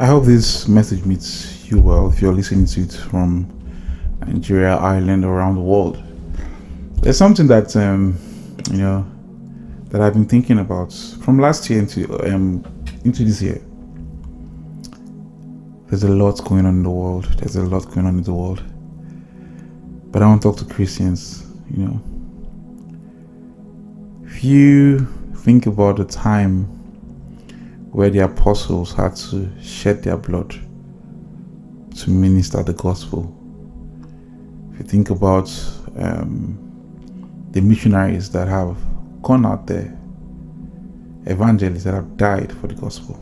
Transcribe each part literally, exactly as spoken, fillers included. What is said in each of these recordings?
I hope this message meets you well if you're listening to it from Nigeria, Ireland, or around the world. There's something that um, you know that I've been thinking about from last year into um, into this year. There's a lot going on in the world. There's a lot going on in the world. But I want to talk to Christians, you know. If you think about the time where the apostles had to shed their blood to minister the gospel, if you think about um, the missionaries that have gone out there, evangelists that have died for the gospel,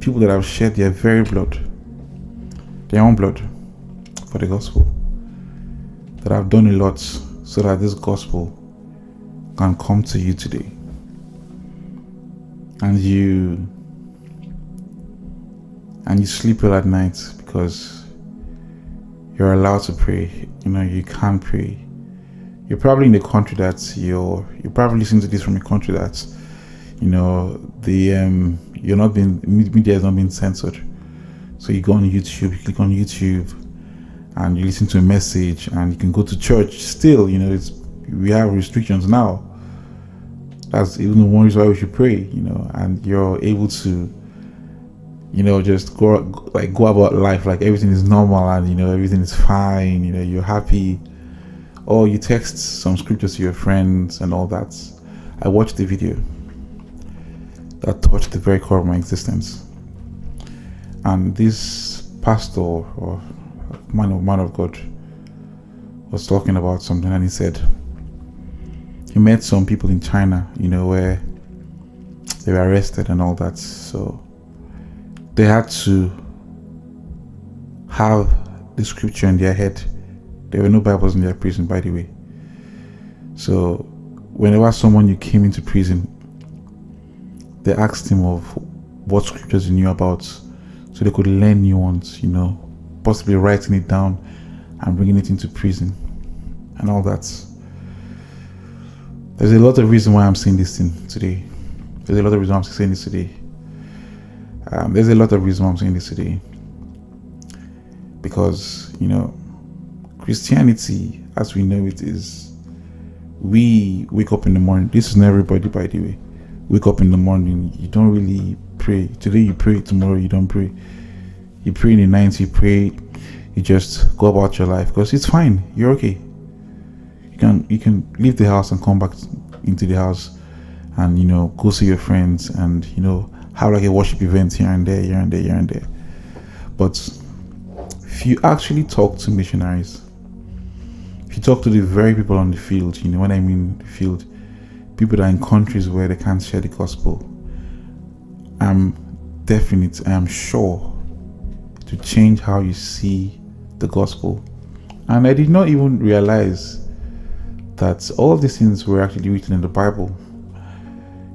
people that have shed their very blood, their own blood for the gospel, that have done a lot so that this gospel can come to you today. And you and you sleep well at night because you're allowed to pray. You know, you can pray. You're probably in a country that you're you're probably listening to this from a country that, you know, the um, you're not being media is not being censored. So you go on YouTube, you click on YouTube and you listen to a message, and you can go to church still, you know, it's we have restrictions now. That's even one reason why we should pray, you know, and you're able to, you know, just go like go about life like everything is normal and, you know, everything is fine, you know, you're happy. Or you text some scriptures to your friends and all that. I watched the video that touched the very core of my existence. And this pastor or man of man of God was talking about something, and he said he met some people in China, you know, where they were arrested and all that. So they had to have the scripture in their head. There were no Bibles in their prison, by the way. So whenever someone you came into prison, they asked him of what scriptures he knew about so they could learn new ones, you know, possibly writing it down and bringing it into prison and all that. There's a lot of reason why I'm saying this thing today. There's a lot of reason why I'm saying this today. Um, there's a lot of reason why I'm saying this today. Because, you know, Christianity, as we know it, is we wake up in the morning. This is not everybody, by the way. Wake up in the morning, you don't really pray. Today you pray, tomorrow you don't pray. You pray in the night, you pray. You just go about your life because it's fine. You're okay. You can you can leave the house and come back into the house, and you know go see your friends and you know have like a worship event here and there, here and there, here and there. But if you actually talk to missionaries, if you talk to the very people on the field, you know what I mean, the field, people that are in countries where they can't share the gospel, I'm definite. I am sure to change how you see the gospel. And I did not even realize that all these things were actually written in the Bible.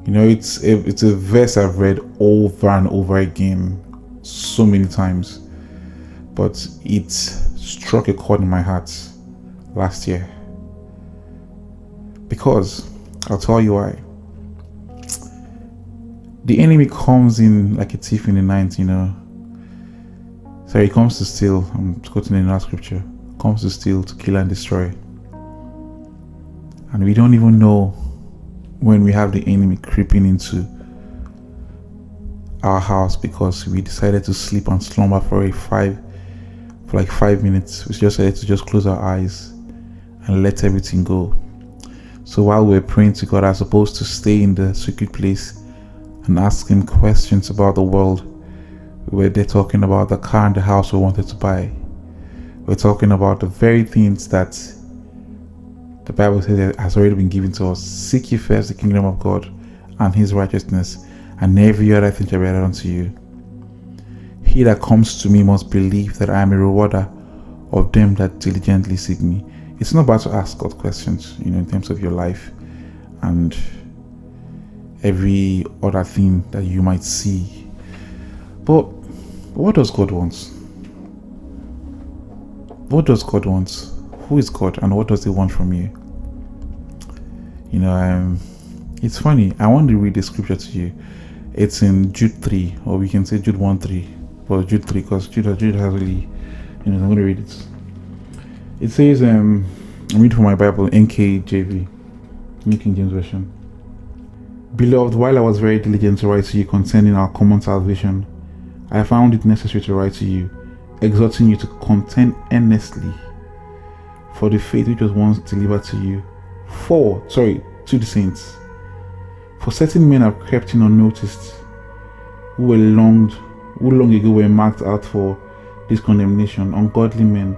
You know, it's a, it's a verse I've read over and over again so many times, but it struck a chord in my heart last year. Because I'll tell you why. The enemy comes in like a thief in the night, you know. So he comes to steal. I'm quoting another scripture. Comes to steal, to kill and destroy. And we don't even know when we have the enemy creeping into our house because we decided to sleep and slumber for a five, for like five minutes. We just decided to just close our eyes and let everything go. So while we're praying to God, I was supposed to stay in the secret place and ask Him questions about the world. Where they're talking about the car and the house we wanted to buy. We're talking about the very things that the Bible says has already been given to us. Seek ye first the kingdom of God and His righteousness, and every other thing shall be added unto you. He that comes to me must believe that I am a rewarder of them that diligently seek me. It's not bad to ask God questions, you know, in terms of your life and every other thing that you might see. But what does God want? What does God want? Who is God, and what does He want from you? You know, um, it's funny. I want to read the scripture to you. it's in Jude three, or we can say Jude one three, or Jude three, because Jude, Jude has really, you know, I'm going to read it. It says, um, I'm reading from my Bible, N K J V, New King James Version. Beloved, while I was very diligent to write to you concerning our common salvation, I found it necessary to write to you, exhorting you to contend earnestly for the faith which was once delivered to you. For, sorry, to the saints. For certain men have crept in unnoticed, who were longed, who long ago were marked out for this condemnation, ungodly men,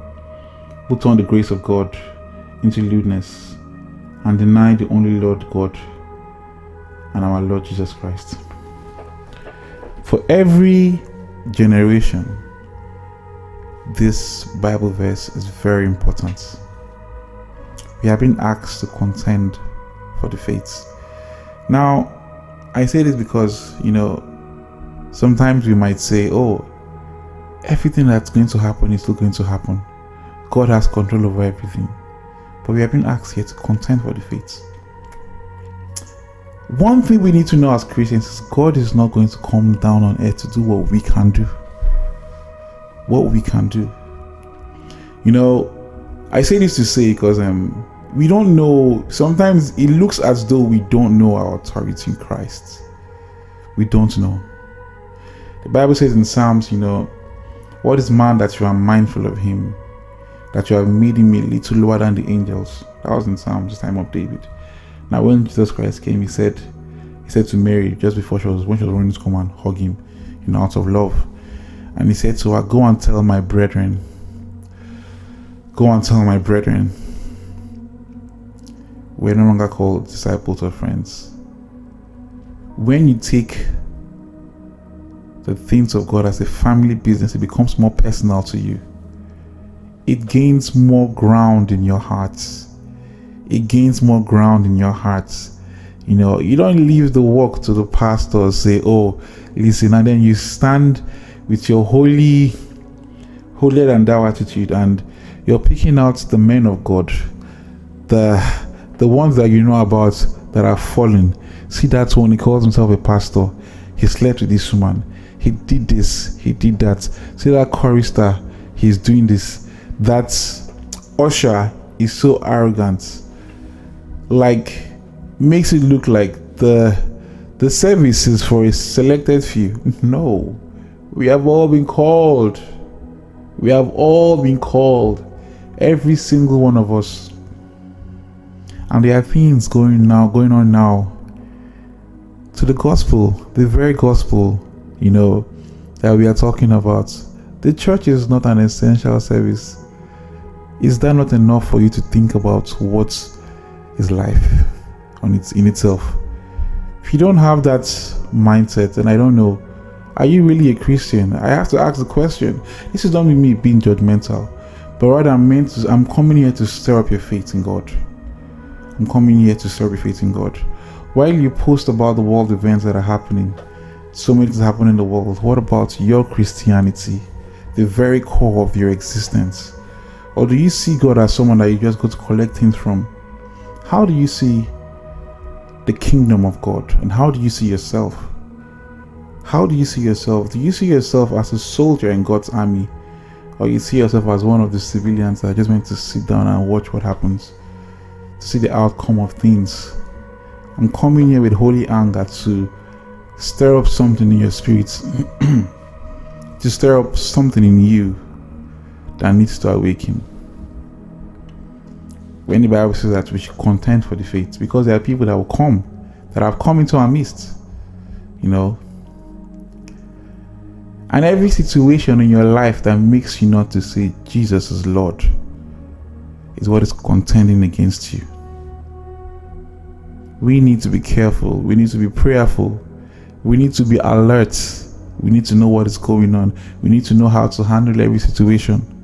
who turned the grace of God into lewdness, and denied the only Lord God and our Lord Jesus Christ. For every generation, this Bible verse is very important. We have been asked to contend for the faith. Now, I say this because, you know, sometimes we might say, oh, everything that's going to happen is still going to happen. God has control over everything. But we have been asked here to contend for the faith. One thing we need to know as Christians is God is not going to come down on earth to do what we can do. What we can do. You know, I say this to say because um, we don't know. Sometimes it looks as though we don't know our authority in Christ. We don't know. The Bible says in Psalms, you know, what is man that you are mindful of him, that you have made him a little lower than the angels? That was in Psalms, the time of David. Now, when Jesus Christ came, he said, he said to Mary just before she was when she was running to come and hug him, you know, out of love, and he said to her, "Go and tell my brethren. Go and tell my brethren. We're no longer called disciples or friends. When you take the things of God as a family business, it becomes more personal to you. It gains more ground in your hearts." It gains more ground in your hearts. You know, you don't leave the work to the pastor, say, oh, listen, and then you stand with your holy, holier than thou attitude, and you're picking out the men of God, the the ones that you know about that are fallen. See, that's when he calls himself a pastor. He slept with this woman. He did this. He did that. See that chorister, he's doing this. That usher is so arrogant. Like, makes it look like the the service is for a selected few. No, we have all been called. We have all been called, every single one of us. And there are things going now, going on now. To the gospel, the very gospel, you know, that we are talking about. The church is not an essential service. Is that not enough for you to think about what is life on its in itself? If you don't have that mindset, and I don't know, are you really a Christian? I have to ask the question. This is not me being judgmental, but rather I'm meant to, I'm coming here to stir up your faith in God. I'm coming here to stir up your faith in God. While you post about the world events that are happening, so many things happen in the world. What about your Christianity, the very core of your existence? Or do you see God as someone that you just go to collect things from? How do you see the kingdom of God? And how do you see yourself? How do you see yourself? Do you see yourself as a soldier in God's army? Or you see yourself as one of the civilians that just went to sit down and watch what happens, to see the outcome of things? I'm coming here with holy anger to stir up something in your spirits, to stir up something in you that needs to awaken. When the Bible says that we should contend for the faith, because there are people that will come, that have come into our midst, you know. And every situation in your life that makes you not to say Jesus is Lord is what is contending against you. We need to be careful. We need to be prayerful. We need to be alert. We need to know what is going on. We need to know how to handle every situation.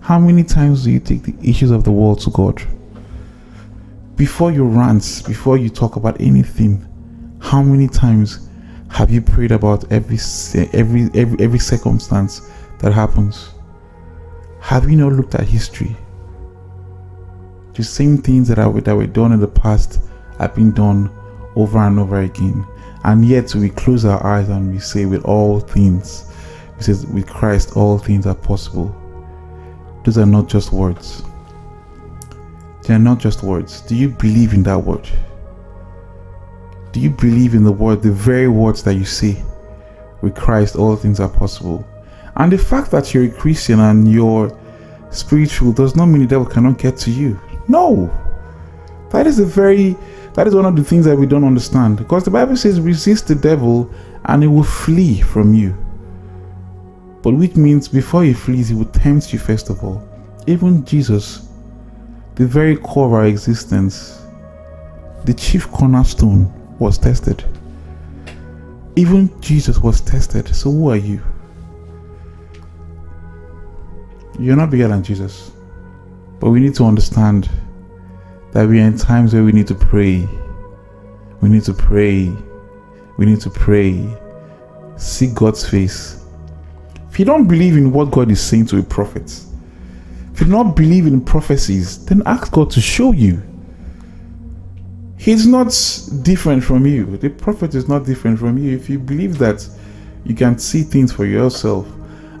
How many times do you take the issues of the world to God? Before you rant, before you talk about anything, how many times have you prayed about every every every, every circumstance that happens? Have you not looked at history? The same things that, are, that were done in the past have been done over and over again. And yet we close our eyes and we say, with all things, we say, with Christ all things are possible. Those are not just words. They are not just words. Do you believe in that word? Do you believe in the word, the very words that you say? With Christ all things are possible. And the fact that you're a Christian and you're spiritual does not mean the devil cannot get to you. No. That is a very that is one of the things that we don't understand, because the Bible says resist the devil and he will flee from you. But which means before he flees, he will tempt you first of all. Even Jesus, the very core of our existence, the chief cornerstone, was tested. Even Jesus was tested. So who are you? You're not bigger than Jesus. But we need to understand that we are in times where we need to pray. We need to pray. We need to pray. Seek God's face. If you don't believe in what God is saying to a prophet, if you don't believe in prophecies, then ask God to show you. He's not different from you. The prophet is not different from you. If you believe that you can see things for yourself,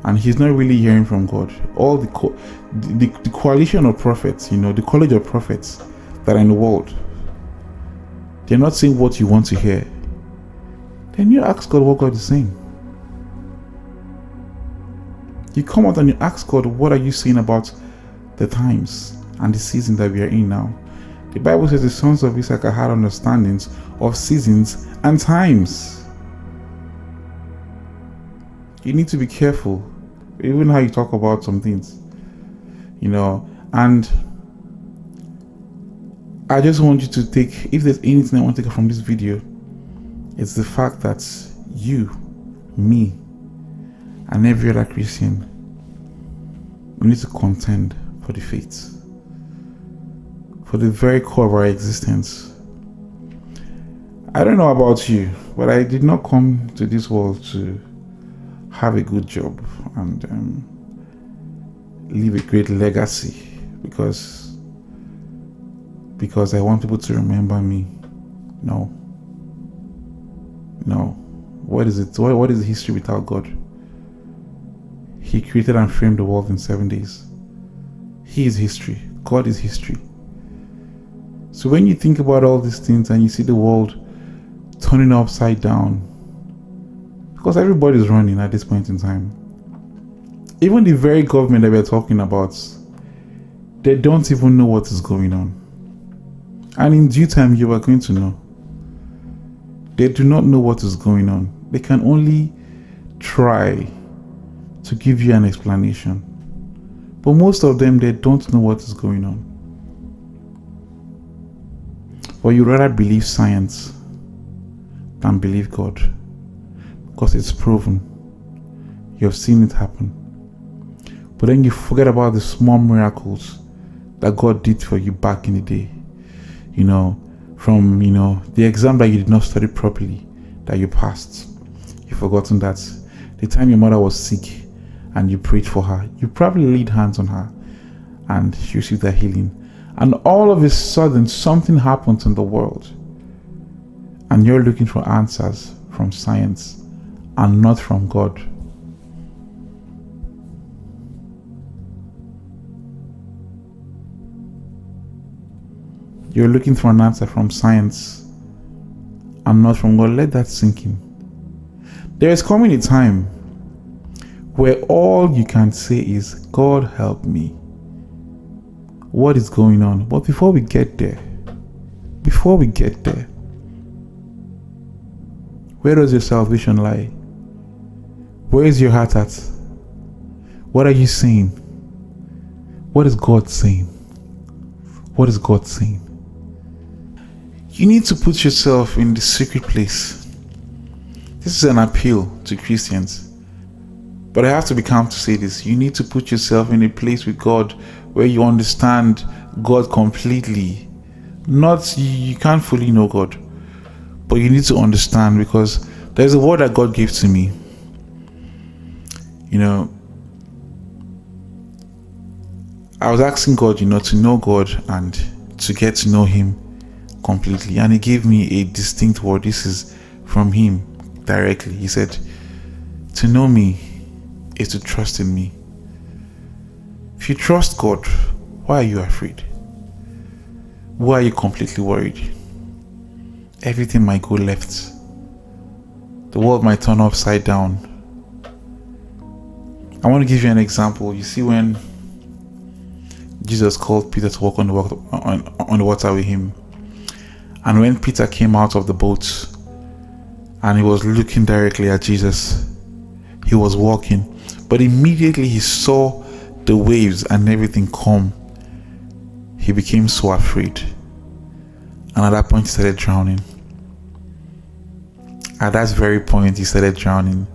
and he's not really hearing from God. All the co- the, the coalition of prophets, you know, the college of prophets that are in the world, they're not saying what you want to hear. Then you ask God what God is saying. You come out and you ask God, what are you saying about the times and the season that we are in now? The Bible says the sons of Issachar had understandings of seasons and times. You need to be careful, even how you talk about some things, you know. And I just want you to take, if there's anything I want to take from this video, it's the fact that you, me, and every other Christian, we need to contend for the faith, for the very core of our existence. I don't know about you, but I did not come to this world to have a good job and um, leave a great legacy, because because I want people to remember me. No. No. What is it? What, what is history without God? He created and framed the world in seven days. He is history. God is history. So when you think about all these things and you see the world turning upside down, because everybody's running at this point in time, even the very government that we're talking about, they don't even know what is going on. And in due time, you are going to know. They do not know what is going on. They can only try to give you an explanation. But most of them, they don't know what is going on. But you rather believe science than believe God, because it's proven. You have seen it happen. But then you forget about the small miracles that God did for you back in the day. You know, from, you know, the exam that you did not study properly, that you passed. You've forgotten that. The time your mother was sick and you prayed for her, you probably laid hands on her and she received that healing. And all of a sudden, something happens in the world. And you're looking for answers from science and not from God. You're looking for an answer from science and not from God. Let that sink in. There is coming a time where all you can say is, God help me. What is going on? But before we get there, before we get there, where does your salvation lie? Where is your heart at? What are you saying? What is God saying? What is God saying? You need to put yourself in the secret place. This is an appeal to Christians. But I have to be calm to say this. You need to put yourself in a place with God where you understand God completely. Not, you can't fully know God, but you need to understand, because there's a word that God gave to me. You know, I was asking God, you know, to know God and to get to know Him completely. And He gave me a distinct word. This is from him directly. He said, to know me is to trust in me. If you trust God, why are you afraid? Why are you completely worried? Everything might go left. The world might turn upside down. I want to give you an example. You see, when Jesus called Peter to walk on the water, on, on the water with him, and when Peter came out of the boat and he was looking directly at Jesus, he was walking, but immediately he saw the waves and everything calm. He became so afraid, and at that point he started drowning. At that very point he started drowning.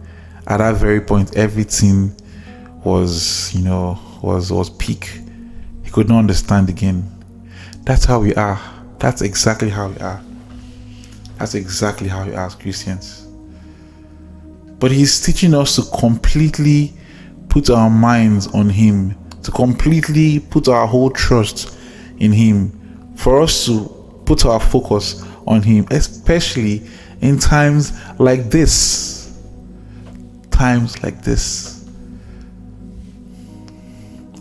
At that very point everything was, you know, was was peak. He could not understand again. That's how we are. That's exactly how we are. That's exactly how we are as Christians. But he's teaching us to completely put our minds on him, to completely put our whole trust in him, for us to put our focus on him, especially in times like this. Times like this.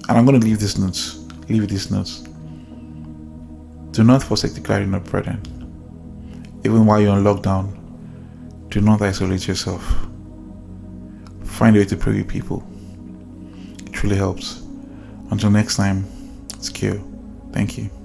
And I'm going to leave this note. Leave this note. Do not forsake the gathering of brethren. Even while you're on lockdown, do not isolate yourself. Find a way to pray with people. It truly helps. Until next time, it's Q. Thank you.